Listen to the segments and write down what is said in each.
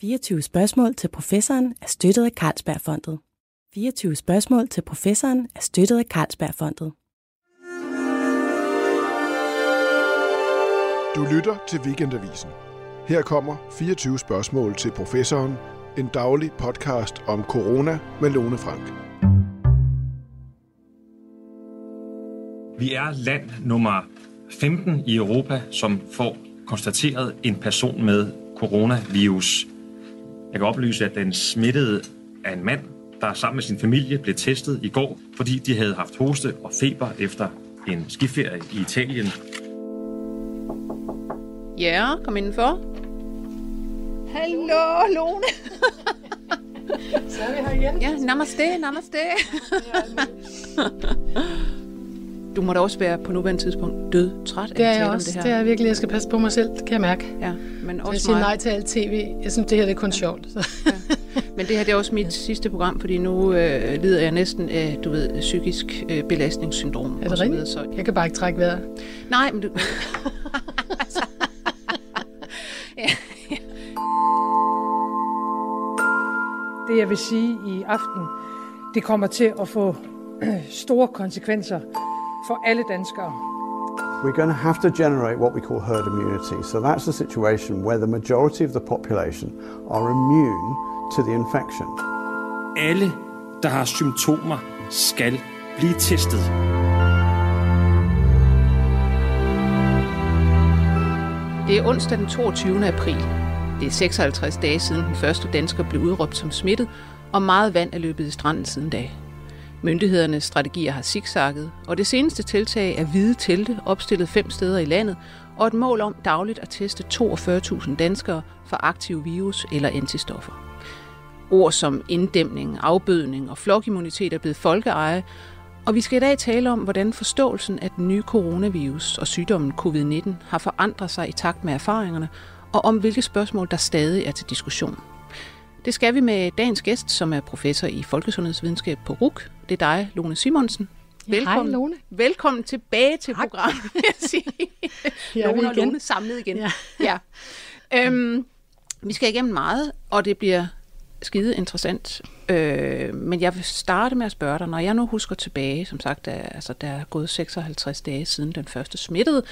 24 spørgsmål til professoren er støttet af Carlsbergfondet. 24 spørgsmål til professoren er støttet af Carlsbergfondet. Du lytter til Weekendavisen. Her kommer 24 spørgsmål til professoren, en daglig podcast om corona med Lone Frank. Vi er land nummer 15 i Europa, som får konstateret en person med coronavirus. Jeg kan oplyse, at den smittede er en mand, der sammen med sin familie blev testet i går, fordi de havde haft hoste og feber efter en skiferie i Italien. Ja, kom indenfor. Hallo, Lone. Så er vi her igen. Ja, namaste, namaste. Du må da også være på nuværende tidspunkt dødtræt af det her. Det er jeg virkelig. Jeg skal passe på mig selv, det kan jeg mærke. Ja, men også jeg siger nej til alt tv. Jeg synes, det her det er kun sjovt. Ja. Men det her det er også mit sidste program, fordi nu lider jeg næsten af, du ved, psykisk belastningssyndrom. Er det rigtigt? Så jeg kan bare ikke trække vejret. Nej, men du... Ja. Det jeg vil sige i aften, det kommer til at få store konsekvenser for alle danskere. We're going to have to generate what we call herd immunity. So that's a situation where the majority of the population are immune to the infection. Alle, der har symptomer, skal blive testet. Det er onsdag den 22. april. Det er 56 dage siden den første dansker blev udråbt som smittet, og meget vand er løbet i stranden siden da. Myndighedernes strategier har zigzagget, og det seneste tiltag er hvide telte opstillet 5 steder i landet, og et mål om dagligt at teste 42.000 danskere for aktiv virus eller antistoffer. Ord som inddæmning, afbødning og flokimmunitet er blevet folkeeje, og vi skal i dag tale om, hvordan forståelsen af den nye coronavirus og sygdommen COVID-19 har forandret sig i takt med erfaringerne, og om hvilke spørgsmål, der stadig er til diskussion. Det skal vi med dagens gæst, som er professor i folkesundhedsvidenskab på RUC. Det er dig, Lone Simonsen. Velkommen. Ja, hej, Lone. Velkommen tilbage til programmet, vil jeg sige. Lone og Lone samlet igen. Ja. Ja. Vi skal igennem meget, og det bliver skide interessant. Men jeg vil starte med at spørge dig, når jeg nu husker tilbage, som sagt, der er gået 56 dage siden den første smittede.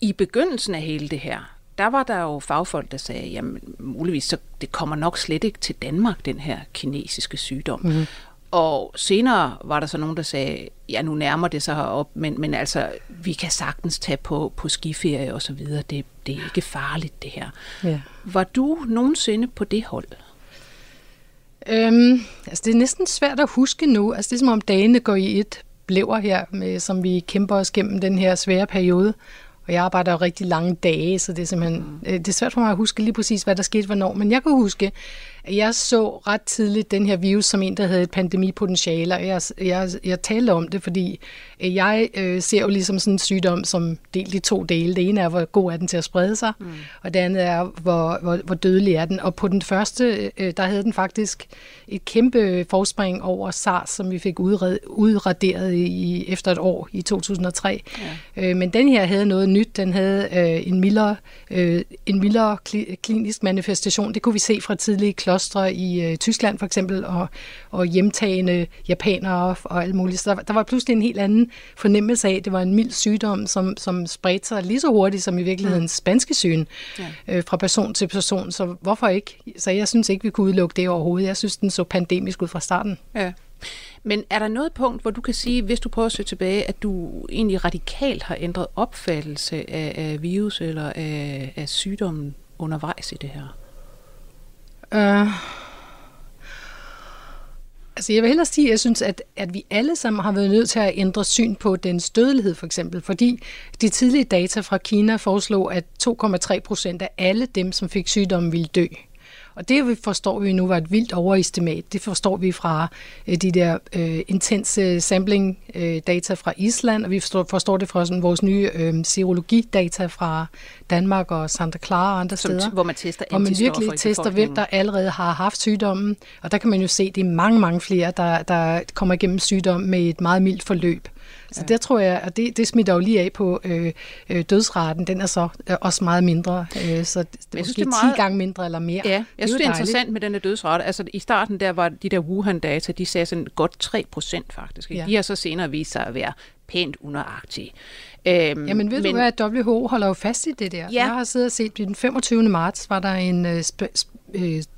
I begyndelsen af hele det her, der var der jo fagfolk, der sagde, jamen muligvis, så det kommer nok slet ikke til Danmark, den her kinesiske sygdom. Mm-hmm. Og senere var der så nogen, der sagde, ja, nu nærmer det sig herop, men altså, vi kan sagtens tage på skiferie og så videre. Det er ikke farligt, det her. Ja. Var du nogensinde på det hold? Altså, det er næsten svært at huske nu. Altså, det er som om dagene går i et blæver her, som vi kæmper os gennem den her svære periode. Og jeg arbejder jo rigtig lange dage, så det er simpelthen det er svært for mig at huske lige præcis, hvad der skete hvornår. Men jeg kan huske, at jeg så ret tidligt den her virus som en, der havde et pandemipotentiale. Og jeg talte om det, fordi jeg ser jo ligesom sådan en sygdom som delt i 2 dele. Det ene er, hvor god er den til at sprede sig, og det andet er, hvor dødelig er den. Og på den første, der havde den faktisk et kæmpe forspring over SARS, som vi fik udraderet efter et år i 2003. Ja. Men den her havde noget nyt. Den havde en mildere klinisk manifestation. Det kunne vi se fra tidlige klostre i Tyskland for eksempel, og hjemtagende japanere og alt muligt. Så der var pludselig en helt anden fornemmelse af, at det var en mild sygdom, som spredte sig lige så hurtigt som i virkeligheden spanske sygen fra person til person. Så hvorfor ikke? Så jeg synes ikke, vi kunne udelukke det overhovedet. Jeg synes, den så pandemisk ud fra starten. Ja. Men er der noget punkt, hvor du kan sige, hvis du prøver at søge tilbage, at du egentlig radikalt har ændret opfattelse af virus eller af sygdommen undervejs i det her? Altså jeg vil hellere sige, at jeg synes, at vi alle sammen har været nødt til at ændre syn på dens dødelighed, for eksempel, fordi de tidlige data fra Kina foreslog, at 2,3% af alle dem, som fik sygdommen, ville dø. Og det forstår vi nu var et vildt overestimat. Det forstår vi fra de der intense sampling-data fra Island, og vi forstår det fra sådan, vores nye serologidata fra Danmark og Santa Clara og andre steder. Hvor man tester antistoffer, hvor man virkelig tester, hvem der allerede har haft sygdommen. Og der kan man jo se, at det er mange, mange flere, der kommer igennem sygdom med et meget mildt forløb. Så der tror jeg, og det smitter jo lige af på dødsraten, den er så også meget mindre, så det er 10 gange mindre eller mere. Ja, jeg synes det er interessant med den her dødsrate. Altså i starten der var de der Wuhan-data, de sagde sådan godt 3% faktisk. Ja. De har så senere vist sig at være pænt underagtige. Jamen ved du hvad, WHO holder jo fast i det der. Ja. Jeg har siddet og set, den 25. marts var der en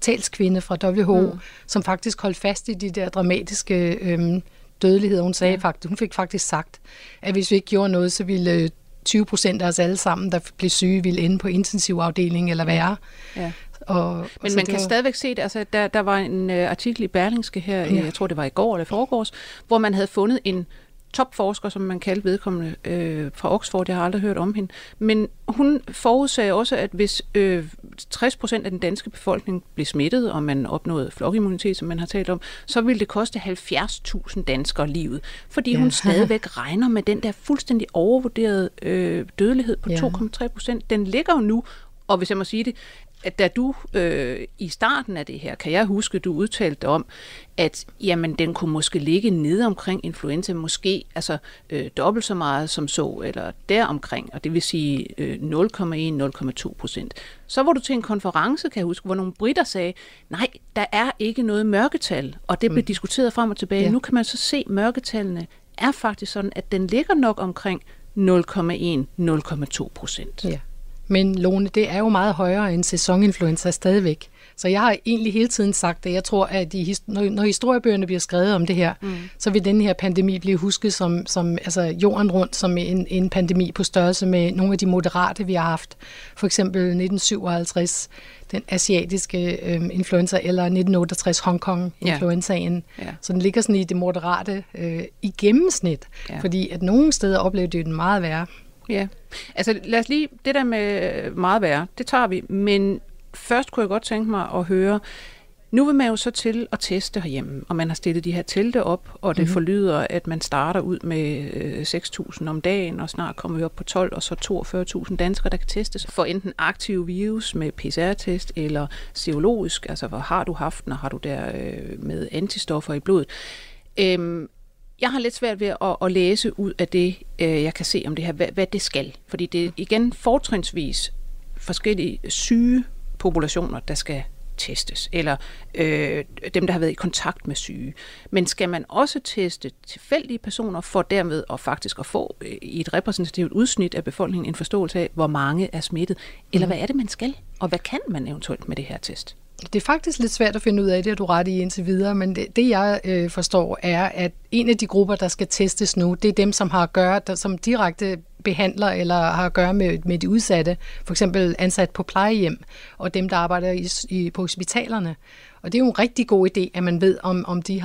talskvinde fra WHO, som faktisk holdt fast i de der dramatiske dødeligheder. Hun sagde faktisk, hun fik faktisk sagt, at hvis vi ikke gjorde noget, så ville 20% af os alle sammen, der blev syge, ville ende på intensivafdeling eller værre. Ja. Men man kan stadigvæk se det. Altså, der var en artikel i Berlingske her, jeg tror det var i går eller foregårs, hvor man havde fundet en topforsker, som man kaldte vedkommende fra Oxford, jeg har aldrig hørt om hende, men hun forudsagde også, at hvis 60% af den danske befolkning blev smittet, og man opnåede flokimmunitet, som man har talt om, så ville det koste 70.000 danskere livet, fordi hun stadigvæk regner med den der fuldstændig overvurderede dødelighed på 2,3%. Den ligger jo nu, og hvis jeg må sige det, at da du i starten af det her, kan jeg huske, du udtalte om, at jamen, den kunne måske ligge nede omkring influenza, måske altså dobbelt så meget som så, eller deromkring, og det vil sige 0,1-0,2%. Så var du til en konference, kan jeg huske, hvor nogle britter sagde, nej, der er ikke noget mørketal, og det blev diskuteret frem og tilbage. Ja. Nu kan man så se, at mørketallene er faktisk sådan, at den ligger nok omkring 0,1-0,2%. Ja. Men Lone, det er jo meget højere end sæsoninfluenza stadigvæk. Så jeg har egentlig hele tiden sagt, at jeg tror, at når historiebøgerne bliver skrevet om det her, så vil den her pandemi blive husket som altså jorden rundt som en pandemi på størrelse med nogle af de moderate, vi har haft. For eksempel 1957, den asiatiske influenza, eller 1968 Hongkong-influenzaen. Ja. Så den ligger sådan i det moderate i gennemsnit, fordi at nogle steder oplevede det den meget værre. Ja, altså lad os lige, det der med meget værre, det tager vi, men først kunne jeg godt tænke mig at høre, nu vil man jo så til at teste herhjemme, og man har stillet de her telte op, og det forlyder, at man starter ud med 6.000 om dagen, og snart kommer vi op på 12, og så 42.000 danskere, der kan testes for enten aktiv virus med PCR-test, eller serologisk, altså hvor har du haft den, og har du der med antistoffer i blodet. Jeg har lidt svært ved at læse ud af det, jeg kan se om det her, hvad det skal. Fordi det er igen fortrinsvis forskellige syge populationer, der skal testes. Eller dem, der har været i kontakt med syge. Men skal man også teste tilfældige personer for dermed og faktisk at få i et repræsentativt udsnit af befolkningen en forståelse af, hvor mange er smittet? Eller hvad er det, man skal? Og hvad kan man eventuelt med det her test? Det er faktisk lidt svært at finde ud af, det har du ret i indtil videre, men det jeg forstår er, at en af de grupper, der skal testes nu, det er dem, som har at gøre, som direkte behandler eller har at gøre med de udsatte, for eksempel ansat på plejehjem, og dem, der arbejder på hospitalerne. Og det er jo en rigtig god idé, at man ved, om de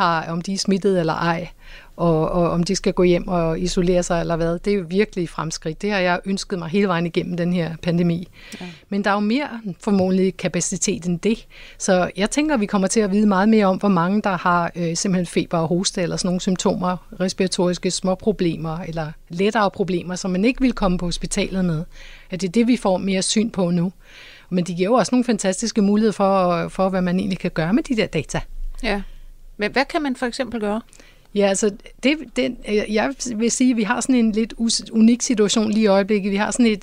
er smittet eller ej, og om de skal gå hjem og isolere sig eller hvad. Det er jo virkelig fremskridt. Det har jeg ønsket mig hele vejen igennem den her pandemi. Ja. Men der er jo mere formodentlig kapacitet end det. Så jeg tænker, vi kommer til at vide meget mere om, hvor mange der har simpelthen feber og hoste eller sådan nogle symptomer, respiratoriske småproblemer eller lettere problemer, som man ikke vil komme på hospitalet med. At det er det, vi får mere syn på nu. Men de giver også nogle fantastiske muligheder for hvad man egentlig kan gøre med de der data. Ja, men hvad kan man for eksempel gøre? Ja, altså, jeg vil sige, at vi har sådan en lidt unik situation lige i øjeblikket. Vi har sådan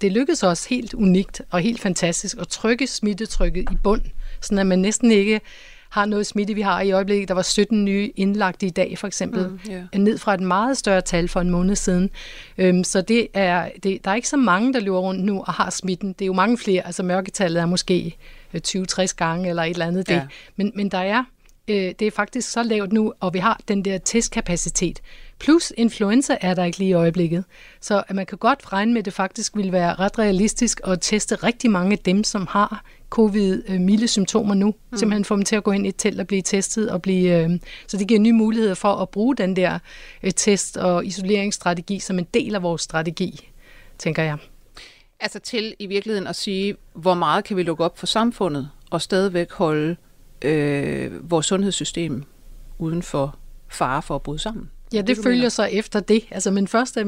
det lykkedes os helt unikt og helt fantastisk at trykke smittetrykket i bund, sådan at man næsten ikke har noget smitte, vi har i øjeblikket. Der var 17 nye indlagte i dag, for eksempel. Ned fra et meget større tal for en måned siden. Så der er ikke så mange, der løber rundt nu og har smitten. Det er jo mange flere. Altså mørketallet er måske 20-60 gange eller et eller andet det. Men der er det er faktisk så lavt nu, og vi har den der testkapacitet. Plus influenza er der ikke lige i øjeblikket. Så man kan godt regne med, at det faktisk vil være ret realistisk at teste rigtig mange af dem, som har covid-milde symptomer nu. Simpelthen få dem til at gå ind i et telt og blive testet. Så det giver nye muligheder for at bruge den der test- og isoleringsstrategi som en del af vores strategi, tænker jeg. Altså til i virkeligheden at sige, hvor meget kan vi lukke op for samfundet og stadigvæk holde vores sundhedssystem uden for fare for at bryde sammen. Ja, det følger så efter det. Altså, men først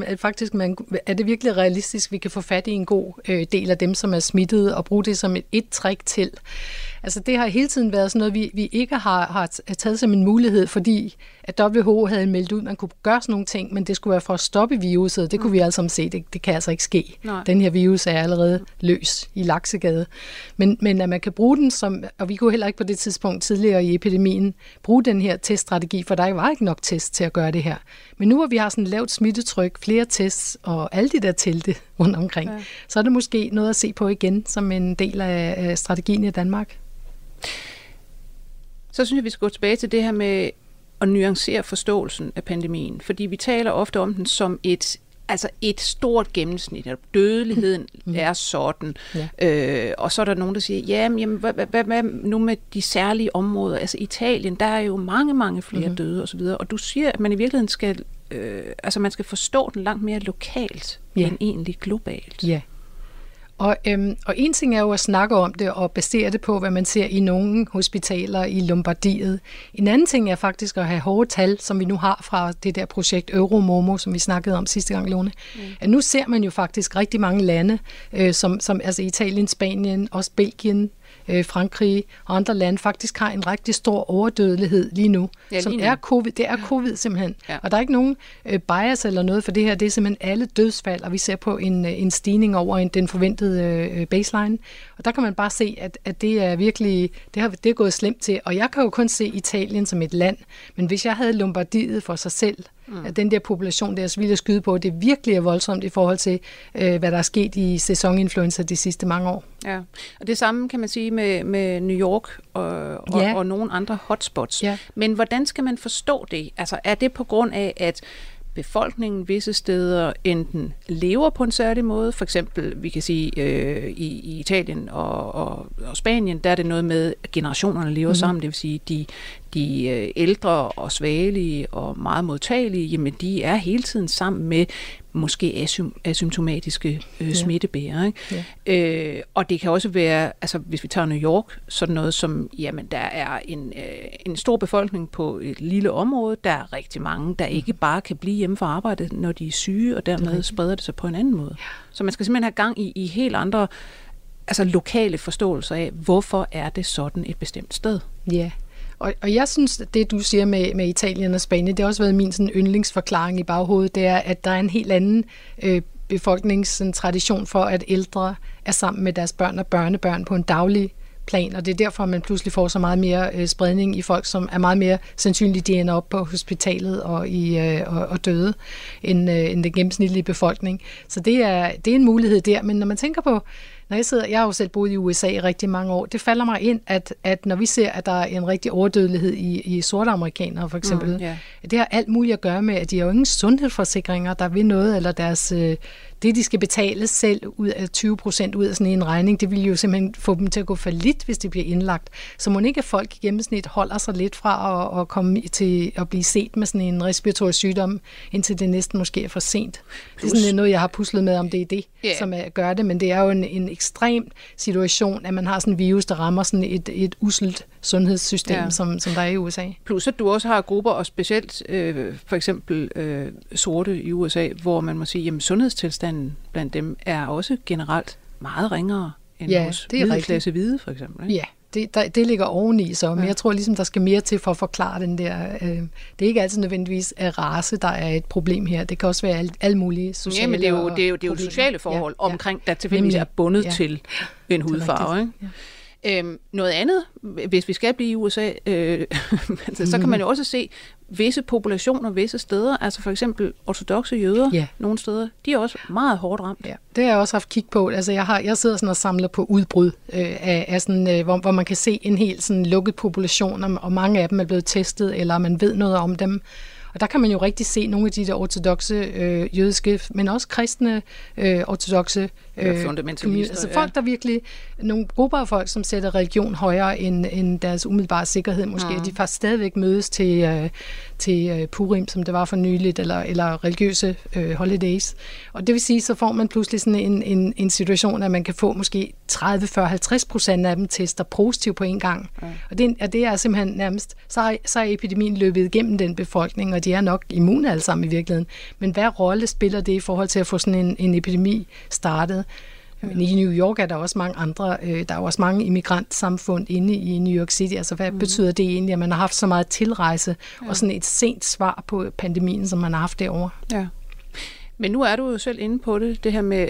er det virkelig realistisk, at vi kan få fat i en god del af dem, som er smittet, og bruge det som et trick til. Altså det har hele tiden været sådan noget, vi ikke har taget som en mulighed, fordi at WHO havde meldt ud, at man kunne gøre sådan nogle ting, men det skulle være for at stoppe viruset. Det kunne vi alle sammen se, det kan altså ikke ske. Nej. Den her virus er allerede løs i Laksegade. Men at man kan bruge den som, og vi kunne heller ikke på det tidspunkt tidligere i epidemien, bruge den her teststrategi, for der var ikke nok test til at gøre det her. Men nu hvor vi har sådan lavt smittetryk, flere tests og alle de der telte rundt omkring, ja, så er det måske noget at se på igen som en del af strategien i Danmark. Så synes jeg, vi skal gå tilbage til det her med at nuancere forståelsen af pandemien, fordi vi taler ofte om den som et stort gennemsnit. Dødeligheden er sådan. Ja. Og så er der nogen, der siger, jamen hvad nu med de særlige områder? Altså Italien, der er jo mange, mange flere døde osv. Og du siger, at man i virkeligheden skal, man skal forstå den langt mere lokalt, end egentlig globalt. Ja. Og en ting er jo at snakke om det og basere det på, hvad man ser i nogle hospitaler i Lombardiet. En anden ting er faktisk at have hårde tal, som vi nu har fra det der projekt EuroMomo, som vi snakkede om sidste gang, Lone. At nu ser man jo faktisk rigtig mange lande, som altså Italien, Spanien, også Belgien, Frankrig og andre lande faktisk har en rigtig stor overdødelighed lige nu, er covid. Det er covid simpelthen. Ja. Og der er ikke nogen bias eller noget for det her. Det er simpelthen alle dødsfald, og vi ser på en stigning over den forventede baseline. Og der kan man bare se, at det er virkelig, det er gået slemt til. Og jeg kan jo kun se Italien som et land, men hvis jeg havde Lombardiet for sig selv, at den der population der, så ville jeg skyde på, det virkelig er voldsomt i forhold til, hvad der er sket i sæsoninfluenza de sidste mange år. Ja, og det samme kan man sige med New York og nogle andre hotspots. Ja. Men hvordan skal man forstå det? Altså er det på grund af, at befolkningen visse steder enten lever på en særlig måde, for eksempel, vi kan sige, i Italien og Spanien, der er det noget med, at generationerne lever sammen, det vil sige, de ældre og svagelige og meget modtagelige, jamen de er hele tiden sammen med måske asymptomatiske smittebærere. Ja. Og det kan også være, altså hvis vi tager New York, sådan noget som, jamen der er en stor befolkning på et lille område, der er rigtig mange, der ikke bare kan blive hjemme fra arbejde, når de er syge, og dermed spreder det sig på en anden måde. Ja. Så man skal simpelthen have gang i helt andre, altså lokale forståelser af, hvorfor er det sådan et bestemt sted? Ja. Og jeg synes, at det, du siger med Italien og Spanien, det har også været min sådan yndlingsforklaring i baghovedet, det er, at der er en helt anden befolkningstradition for, at ældre er sammen med deres børn og børnebørn på en daglig plan, og det er derfor, man pludselig får så meget mere spredning i folk, som er meget mere sandsynligt, de ender op på hospitalet og døde, end den gennemsnitlige befolkning. Så det er en mulighed der, men når man tænker på, jeg har jo selv boet i USA i rigtig mange år, det falder mig ind, at når vi ser, at der er en rigtig overdødelighed i sorte amerikanere for eksempel, det har alt muligt at gøre med, at de har jo ingen sundhedsforsikringer, der vil noget, eller deres, det de skal betale selv ud af 20% ud af sådan en regning, det vil jo simpelthen få dem til at gå fallit, hvis de bliver indlagt. Så må ikke, at folk i gennemsnit holder sig lidt fra at komme til at blive set med sådan en respiratorisk sygdom, indtil det næsten måske er for sent. Plus, det er sådan noget, jeg har puslet med, om det er det, som gør det, men det er jo en ekstrem situation, at man har sådan en virus, der rammer sådan et usselt sundhedssystem, som der er i USA. Plus at du også har grupper, og specielt for eksempel sorte i USA, hvor man må sige, jamen sundhedstilstanden blandt dem er også generelt meget ringere end hos middelklasse hvide, for eksempel. Ikke? Ja, det ligger oveni så, men jeg tror ligesom, der skal mere til for at forklare den der. Det er ikke altid nødvendigvis race, der er et problem her. Det kan også være alle mulige sociale problemer. Ja, men det er jo sociale forhold omkring, der tilfældigvis er bundet til en hudfarve, ikke? Ja. Noget andet, hvis vi skal blive i USA, så kan man jo også se visse populationer, visse steder, altså for eksempel ortodokse jøder, nogle steder, de er også meget hårdt ramt. Ja, det har jeg også haft kig på. Altså jeg sidder sådan og samler på udbrud af sådan, hvor man kan se en helt sådan lukket population, og mange af dem er blevet testet, eller man ved noget om dem. Og der kan man jo rigtig se nogle af de der ortodokse jødiske, men også kristne ortodokse fundamentalister. Altså folk, der virkelig, nogle grupper af folk, som sætter religion højere end deres umiddelbare sikkerhed måske. De faktisk stadigvæk mødes til Purim, som det var for nyligt, eller religiøse holidays. Og det vil sige, så får man pludselig sådan en situation, at man kan få måske 30-40-50% af dem tester positivt på en gang. Ja. Og det er simpelthen nærmest, så er epidemien løbet igennem den befolkning, og de er nok immune alle sammen i virkeligheden. Men hvad rolle spiller det i forhold til at få sådan en epidemi startet? Men i New York er der også mange andre, der er også mange immigrantsamfund inde i New York City. Altså hvad betyder det egentlig, at man har haft så meget tilrejse og sådan et sent svar på pandemien, som man har haft derovre? Ja. Men nu er du jo selv inde på det her med,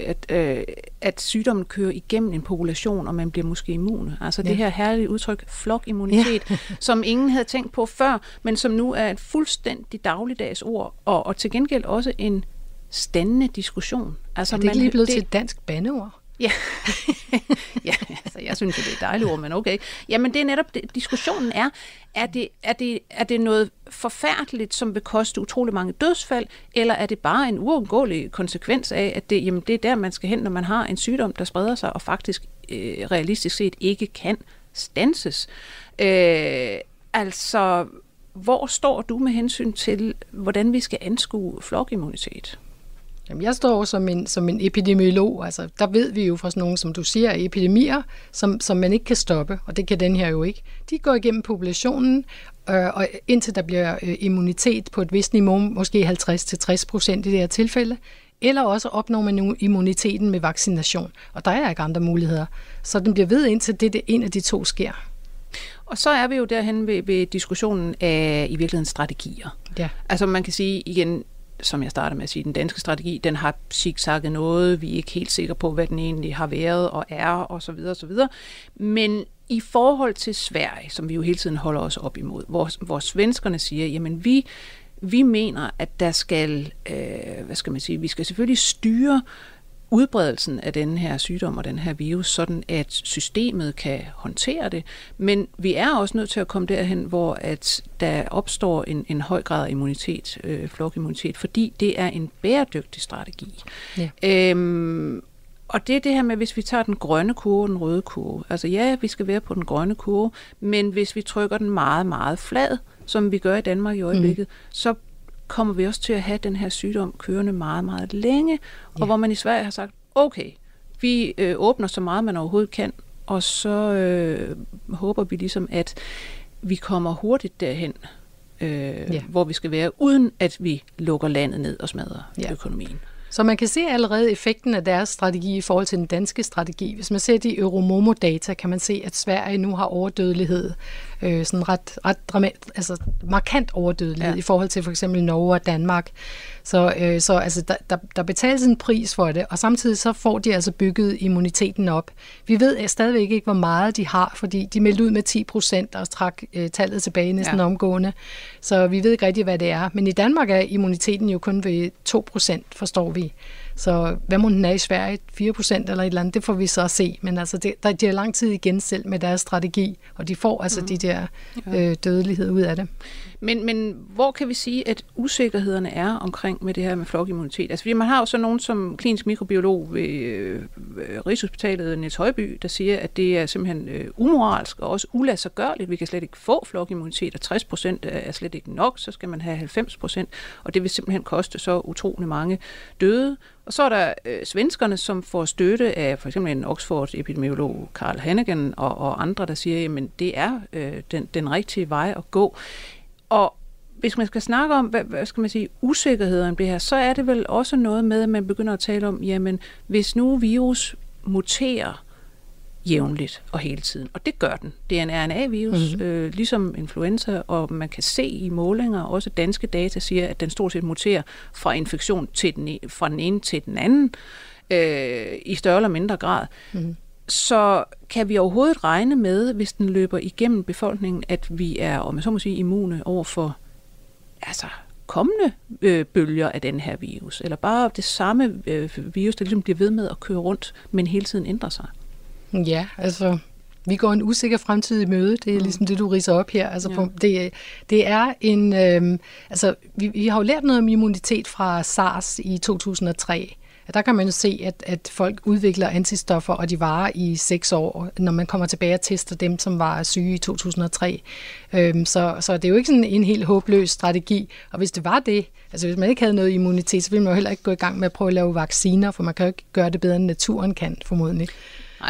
at sygdommen kører igennem en population, og man bliver måske immune. Altså det her herlige udtryk, flokimmunitet, som ingen havde tænkt på før, men som nu er et fuldstændig dagligdags ord, og til gengæld også en standende diskussion. Altså, er det ikke lige blevet til et dansk bandeord? Ja. Ja, altså jeg synes, det er et dejligt ord, men okay. Jamen det er netop det, diskussionen er. Er det noget forfærdeligt, som vil koste utrolig mange dødsfald, eller er det bare en uundgåelig konsekvens af, at det er der, man skal hen, når man har en sygdom, der spreder sig og faktisk realistisk set ikke kan standses? Altså, hvor står du med hensyn til, hvordan vi skal anskue flokimmunitet? Jamen, jeg står jo som en epidemiolog, altså der ved vi jo fra sådan nogle, som du siger, epidemier, som man ikke kan stoppe, og det kan den her jo ikke. De går igennem populationen, og indtil der bliver immunitet på et vist niveau, måske 50-60% i det her tilfælde, eller også opnår man immuniteten med vaccination, og der er ikke andre muligheder. Så den bliver ved, indtil det en af de to sker. Og så er vi jo derhen ved diskussionen af i virkeligheden strategier. Ja. Altså man kan sige igen, som jeg startede med at sige, den danske strategi, den har zigzagget noget, vi er ikke helt sikre på, hvad den egentlig har været og er, og så videre, og så videre. Men i forhold til Sverige, som vi jo hele tiden holder os op imod, hvor svenskerne siger, jamen vi mener, at der skal, vi skal selvfølgelig styre udbredelsen af den her sygdom og den her virus, sådan at systemet kan håndtere det. Men vi er også nødt til at komme derhen, hvor at der opstår en høj grad af immunitet, flokimmunitet, fordi det er en bæredygtig strategi. Ja. Og det er det her med, hvis vi tager den grønne kurve og den røde kurve. Altså ja, vi skal være på den grønne kurve, men hvis vi trykker den meget, meget flad, som vi gør i Danmark i øjeblikket, så kommer vi også til at have den her sygdom kørende meget, meget længe, og hvor man i Sverige har sagt, okay, vi åbner så meget, man overhovedet kan, og så håber vi ligesom, at vi kommer hurtigt derhen, hvor vi skal være, uden at vi lukker landet ned og smadrer økonomien. Så man kan se allerede effekten af deres strategi i forhold til den danske strategi. Hvis man ser de EuroMomo-data, kan man se, at Sverige nu har overdødelighed, sådan ret markant overdødelighed i forhold til for eksempel Norge og Danmark. Så altså, der betales en pris for det, og samtidig så får de altså bygget immuniteten op. Vi ved stadigvæk ikke, hvor meget de har, fordi de meldte ud med 10% og trak tallet tilbage næsten omgående. Så vi ved ikke rigtig, hvad det er. Men i Danmark er immuniteten jo kun ved 2%, forstår vi. Så hvad må den er i Sverige? 4% eller et eller andet, det får vi så at se. Men altså, de har lang tid igen selv med deres strategi, og de får altså de der dødelighed ud af det. Men hvor kan vi sige, at usikkerhederne er omkring med det her med flokimmunitet? Altså, fordi man har jo så nogen som klinisk mikrobiolog ved Rigshospitalet, Niels Højby, der siger, at det er simpelthen umoralsk og også uladsiggørligt. Vi kan slet ikke få flokimmunitet, og 60% er slet ikke nok, så skal man have 90%, og det vil simpelthen koste så utrolig mange døde. Og så er der svenskerne, som får støtte af for eksempel en Oxford-epidemiolog, Karl Hannigan, og andre, der siger, jamen det er den rigtige vej at gå. Og hvis man skal snakke om, hvad skal man sige, usikkerheden bliver her, så er det vel også noget med, at man begynder at tale om, jamen hvis nu virus muterer jævnligt og hele tiden, og det gør den. Det er en RNA-virus, ligesom influenza, og man kan se i målinger, også danske data siger, at den stort set muterer fra infektion til fra den ene til den anden, i større eller mindre grad. Så kan vi overhovedet regne med, hvis den løber igennem befolkningen, at vi er, om man så må sige, immune over for kommende bølger af den her virus, eller bare det samme virus, der ligesom bliver ved med at køre rundt, men hele tiden ændrer sig? Ja, altså, vi går en usikker fremtid i møde, det er ligesom det, du ridser op her. Altså, det er en, vi har jo lært noget om immunitet fra SARS i 2003. Der kan man jo se, at folk udvikler antistoffer, og de varer i 6 år, når man kommer tilbage og tester dem, som var syge i 2003. Så det er jo ikke sådan en helt håbløs strategi. Og hvis det var det, altså hvis man ikke havde noget immunitet, så ville man jo heller ikke gå i gang med at prøve at lave vacciner, for man kan jo ikke gøre det bedre, end naturen kan, formodentlig.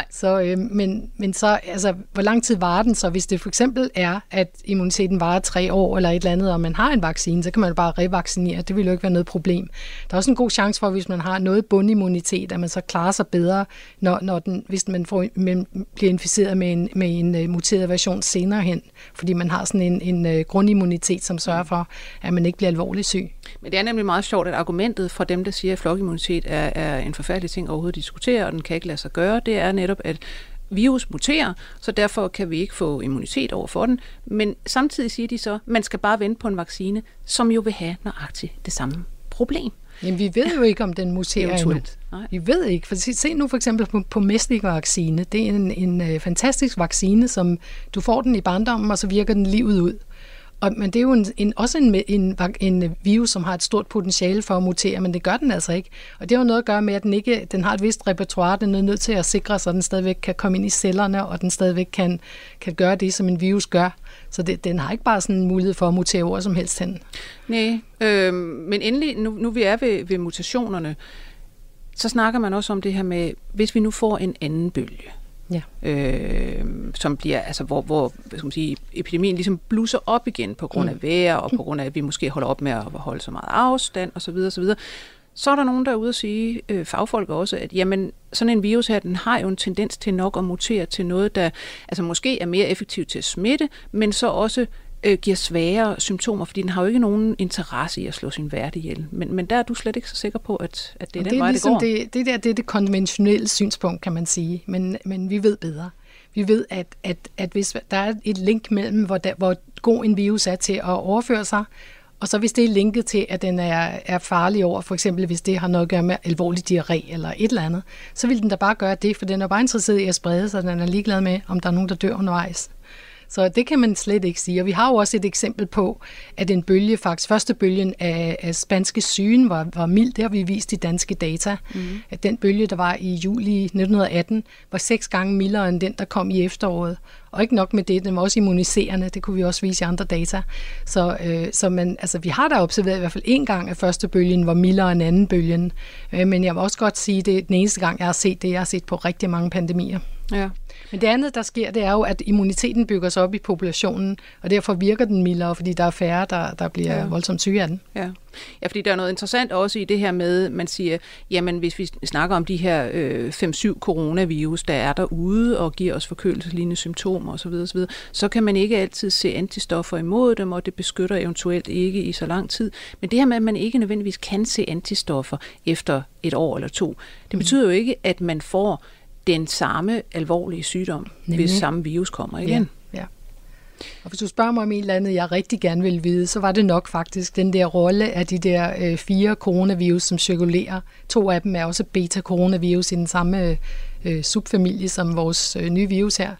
Så, men så, altså, hvor lang tid varer den så? Hvis det for eksempel er, at immuniteten varer 3 år eller et eller andet, og man har en vaccine, så kan man jo bare revaccinere. Det vil jo ikke være noget problem. Der er også en god chance for, hvis man har noget bundimmunitet, at man så klarer sig bedre, hvis man bliver inficeret med en muteret version senere hen. Fordi man har sådan en grundimmunitet, som sørger for, at man ikke bliver alvorligt syg. Men det er nemlig meget sjovt, at argumentet fra dem, der siger, at flokimmunitet er en forfærdelig ting overhovedet at diskutere, og den kan ikke lade sig gøre, det er netop, at virus muterer, så derfor kan vi ikke få immunitet over for den. Men samtidig siger de så, at man skal bare vente på en vaccine, som jo vil have nøjagtigt det samme problem. Jamen, vi ved jo ikke, om den muterer endnu. Vi ved ikke, for se nu for eksempel på mæslingvaccine. Det er en fantastisk vaccine, som du får den i barndommen, og så virker den livet ud. Men det er jo også en virus, som har et stort potentiale for at mutere, men det gør den altså ikke. Og det har jo noget at gøre med, at den har et vist repertoire, den er nødt til at sikre sig, at den stadigvæk kan komme ind i cellerne, og den stadigvæk kan gøre det, som en virus gør. Så den har ikke bare sådan en mulighed for at mutere over som helst hen. Nej, men endelig, nu vi er ved mutationerne, så snakker man også om det her med, hvis vi nu får en anden bølge. Ja. Som bliver, altså hvor hvad skal man sige, epidemien ligesom blusser op igen på grund af vejr og på grund af, at vi måske holder op med at holde så meget afstand osv. Så er der nogen, der er ude at sige, fagfolk også, at jamen, sådan en virus her, den har jo en tendens til nok at mutere til noget, der altså måske er mere effektivt til at smitte, men så også giver svære symptomer, fordi den har jo ikke nogen interesse i at slå sin vært ihjel. Men der er du slet ikke så sikker på, at det er den vej, ligesom det går. Det er det konventionelle synspunkt, kan man sige. Men vi ved bedre. Vi ved, at hvis der er et link mellem, hvor god en virus er til at overføre sig, og så hvis det er linket til, at den er farlig over, for eksempel hvis det har noget at gøre med alvorlig diarré eller et eller andet, så vil den da bare gøre det, for den er bare interesseret i at sprede sig, og den er ligeglad med, om der er nogen, der dør undervejs. Så det kan man slet ikke sige. Og vi har jo også et eksempel på, at en bølge, faktisk første bølgen af spanske sygen var mild. Det har vi vist i danske data. Mm. At den bølge, der var i juli 1918, var 6 gange mildere end den, der kom i efteråret. Og ikke nok med det, den var også immuniserende. Det kunne vi også vise i andre data. Så vi har da observeret i hvert fald 1 gang, at første bølgen var mildere end anden bølgen. Men jeg vil også godt sige, at det er den eneste gang, jeg har set det. Jeg har set på rigtig mange pandemier. Ja. Men det andet, der sker, det er jo, at immuniteten bygger sig op i populationen, og derfor virker den mildere, fordi der er færre, der bliver voldsomt syge af den. Ja. Ja, fordi der er noget interessant også i det her med, man siger, jamen hvis vi snakker om de her 5-7 coronavirus, der er derude og giver os forkølelseslignende symptomer osv., så kan man ikke altid se antistoffer imod dem, og det beskytter eventuelt ikke i så lang tid. Men det her med, at man ikke nødvendigvis kan se antistoffer efter 1 år eller 2, det betyder jo ikke, at man får den samme alvorlige sygdom, hvis samme virus kommer igen. Ja, ja. Og hvis du spørger mig om et eller andet, jeg rigtig gerne vil vide, så var det nok faktisk den der rolle af de der 4 coronavirus, som cirkulerer. 2 af dem er også beta-coronavirus i den samme subfamilie som vores nye virus her.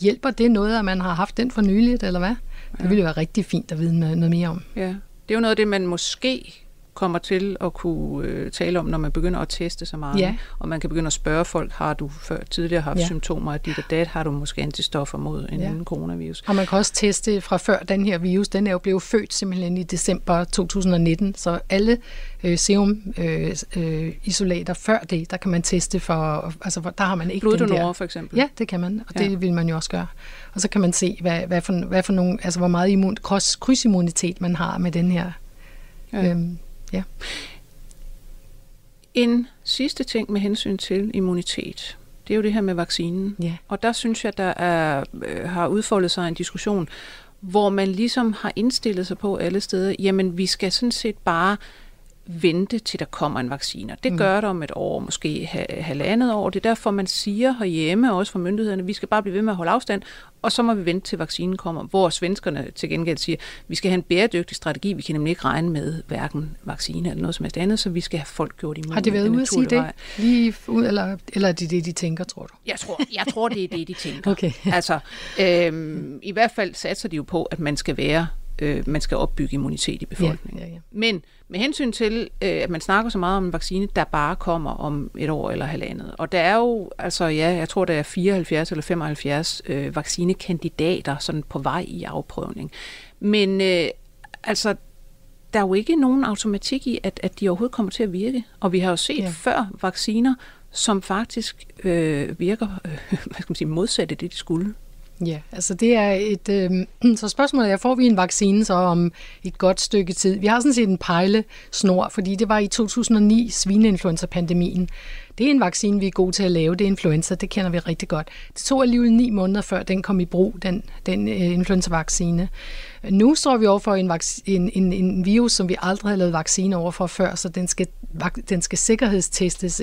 Hjælper det noget, at man har haft den for nyligt, eller hvad? Ja. Det ville jo være rigtig fint at vide noget mere om. Ja, det er jo noget af det, man måske kommer til at kunne tale om, når man begynder at teste så meget, og man kan begynde at spørge folk, har du tidligere haft symptomer af dit og dat, har du måske antistoffer mod en anden coronavirus. Og man kan også teste fra før den her virus, den er jo blevet født simpelthen i december 2019, så alle serumisolater før det, der kan man teste for, altså der har man ikke bloddonorer for eksempel. Ja, det kan man, og det vil man jo også gøre. Og så kan man se, hvad for nogle, altså hvor meget krydsimmunitet man har med den her. Ja. En sidste ting med hensyn til immunitet, det er jo det her med vaccinen. Yeah. Og der synes jeg, har udfoldet sig en diskussion, hvor man ligesom har indstillet sig på alle steder, jamen vi skal sådan set bare vente til der kommer en vaccine. Og det gør der om 1 år, måske 1,5 år. Det er derfor, man siger herhjemme, også fra myndighederne, vi skal bare blive ved med at holde afstand, og så må vi vente til vaccinen kommer, hvor svenskerne til gengæld siger, vi skal have en bæredygtig strategi, vi kan nemlig ikke regne med hverken vaccine eller noget som helst andet, så vi skal have folk gjort immune. Har det været ude at sige det? Lige ud, eller er det det, de tænker, tror du? Jeg tror, det er det, de tænker. Okay. Altså, i hvert fald satser de jo på, at man skal være man skal opbygge immunitet i befolkningen. Ja, ja, ja. Men med hensyn til, at man snakker så meget om en vaccine, der bare kommer om 1 år eller 1,5. Og der er jo, altså jeg tror, der er 74 eller 75 vaccinekandidater sådan på vej i afprøvning. Men altså, der er jo ikke nogen automatik i, at de overhovedet kommer til at virke. Og vi har jo set før vacciner, som faktisk virker hvad skal man sige, modsat af det, de skulle. Ja, altså det er et... så spørgsmålet er, får vi en vaccine så om et godt stykke tid? Vi har sådan set en pejlesnor, fordi det var i 2009 svineinfluenza-pandemien. Det er en vaccine, vi er gode til at lave. Det er influenza, det kender vi rigtig godt. Det tog alligevel 9 måneder før den kom i brug, den influenza-vaccine. Nu står vi over for en virus, som vi aldrig har lavet vaccine over for før, så den skal sikkerhedstestes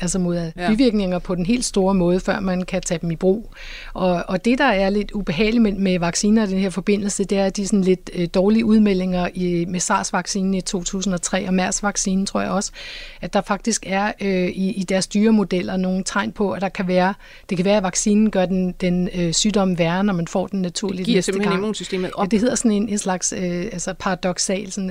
altså mod bivirkninger på den helt store måde, før man kan tage dem i brug. Og det, der er lidt ubehageligt med vacciner i den her forbindelse, det er de sådan lidt dårlige udmeldinger med SARS-vaccinen i 2003 og MERS-vaccinen, tror jeg også, at der faktisk er i deres dyremodeller nogle tegn på, at det kan være, at vaccinen gør den sygdom værre, når man får den naturligt næste gang. Det giver immunsystemet op. Ja, det hedder sådan en slags paradoksal, sådan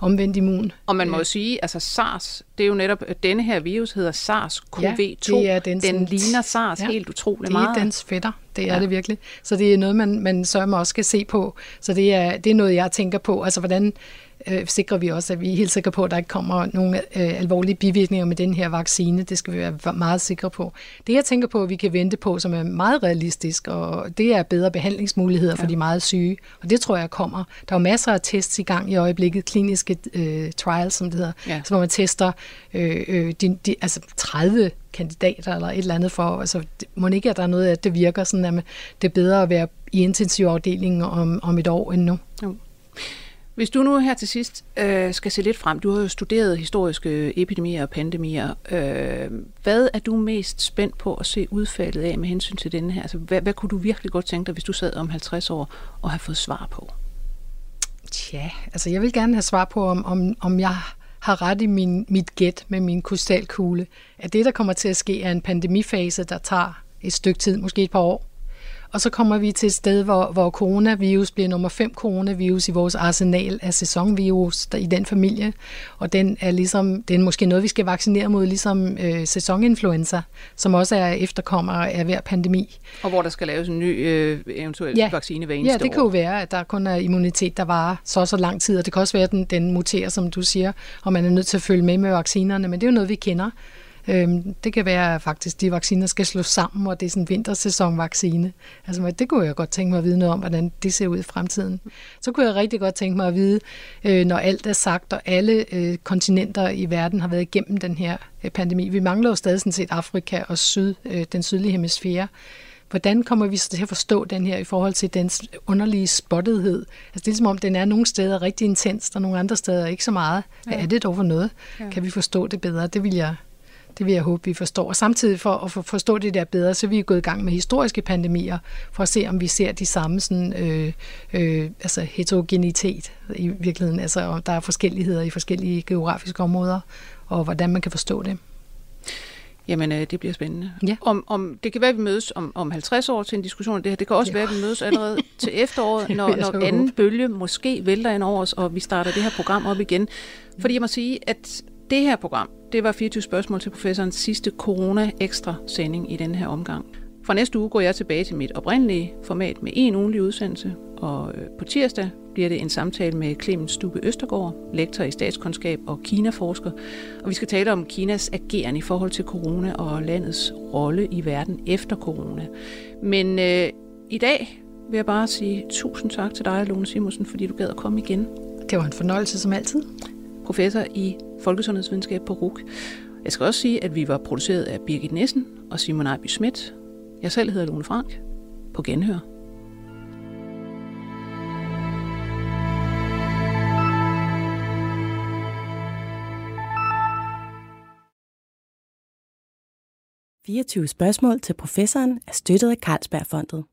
omvendt immun. Og man må jo sige, altså SARS, det er jo netop, denne her virus hedder SARS-CoV-2. Ja, den ligner SARS helt utrolig meget. Det er dens fætter. Det er det virkelig. Så det er noget, man sørger også skal se på. Så det er noget, jeg tænker på. Altså, hvordan sikrer vi også, at vi er helt sikre på, at der ikke kommer nogen alvorlige bivirkninger med den her vaccine. Det skal vi være meget sikre på. Det, jeg tænker på, at vi kan vente på, som er meget realistisk, og det er bedre behandlingsmuligheder for de meget syge. Og det tror jeg kommer. Der er masser af tests i gang i øjeblikket, kliniske trials, som det hedder, hvor man tester 30 kandidater eller et eller andet for, altså må ikke, at der er noget af, det virker sådan, at det er bedre at være i intensivafdelingen om et år end nu. Jo. Hvis du nu her til sidst skal se lidt frem, du har jo studeret historiske epidemier og pandemier. Hvad er du mest spændt på at se udfaldet af med hensyn til denne her? Altså, hvad kunne du virkelig godt tænke dig, hvis du sad om 50 år og havde fået svar på? Tja, altså jeg vil gerne have svar på, om jeg har ret i mit gæt med min krystalkugle, at det, der kommer til at ske, er en pandemifase, der tager et stykke tid, måske et par år. Og så kommer vi til et sted, hvor coronavirus bliver nummer 5 coronavirus i vores arsenal af sæsonvirus i den familie. Og den er måske noget, vi skal vaccinere mod, ligesom sæsoninfluenza, som også er efterkommere af hver pandemi. Og hvor der skal laves en ny eventuel vaccine hver eneste år. Ja, det kan jo være, at der kun er immunitet, der varer så lang tid. Og det kan også være, at den muterer, som du siger, og man er nødt til at følge med vaccinerne. Men det er jo noget, vi kender. Det kan være faktisk, de vacciner skal slås sammen, og det er sådan en vintersæsonvaccine. Altså, det kunne jeg godt tænke mig at vide noget om, hvordan det ser ud i fremtiden. Så kunne jeg rigtig godt tænke mig at vide, når alt er sagt, og alle kontinenter i verden har været igennem den her pandemi. Vi mangler jo stadig sådan set Afrika og den sydlige hemisfære. Hvordan kommer vi så til at forstå den her i forhold til dens underlige spottethed? Altså det er som om, den er nogle steder rigtig intens, og nogle andre steder ikke så meget. Hvad er det dog for noget? Ja. Kan vi forstå det bedre? Det vil jeg håbe, vi forstår. Og samtidig for at forstå det der bedre, så er vi gået i gang med historiske pandemier, for at se, om vi ser de samme sådan, altså heterogenitet i virkeligheden. Altså, om der er forskelligheder i forskellige geografiske områder, og hvordan man kan forstå det. Jamen, det bliver spændende. Ja. Det kan være, at vi mødes om 50 år til en diskussion af det her. Det kan også være, at vi mødes allerede til efteråret, når anden bølge måske vælter ind over os, og vi starter det her program op igen. Fordi jeg må sige, at det her program, det var 24 spørgsmål til professorens sidste corona-ekstra sending i denne her omgang. Fra næste uge går jeg tilbage til mit oprindelige format med en ugentlig udsendelse, og på tirsdag bliver det en samtale med Clemens Stubbe Østergaard, lektor i statskundskab og Kina-forsker, og vi skal tale om Kinas ageren i forhold til corona og landets rolle i verden efter corona. Men i dag vil jeg bare sige tusind tak til dig, Lone Simonsen, fordi du gad at komme igen. Det var en fornøjelse som altid. Professor i folkesundhedsvidenskab på RUC. Jeg skal også sige, at vi var produceret af Birgit Nissen og Simon Ejby Schmidt. Jeg selv hedder Lone Frank. På genhør. "24 spørgsmål til professoren" er støttet af Carlsbergfondet.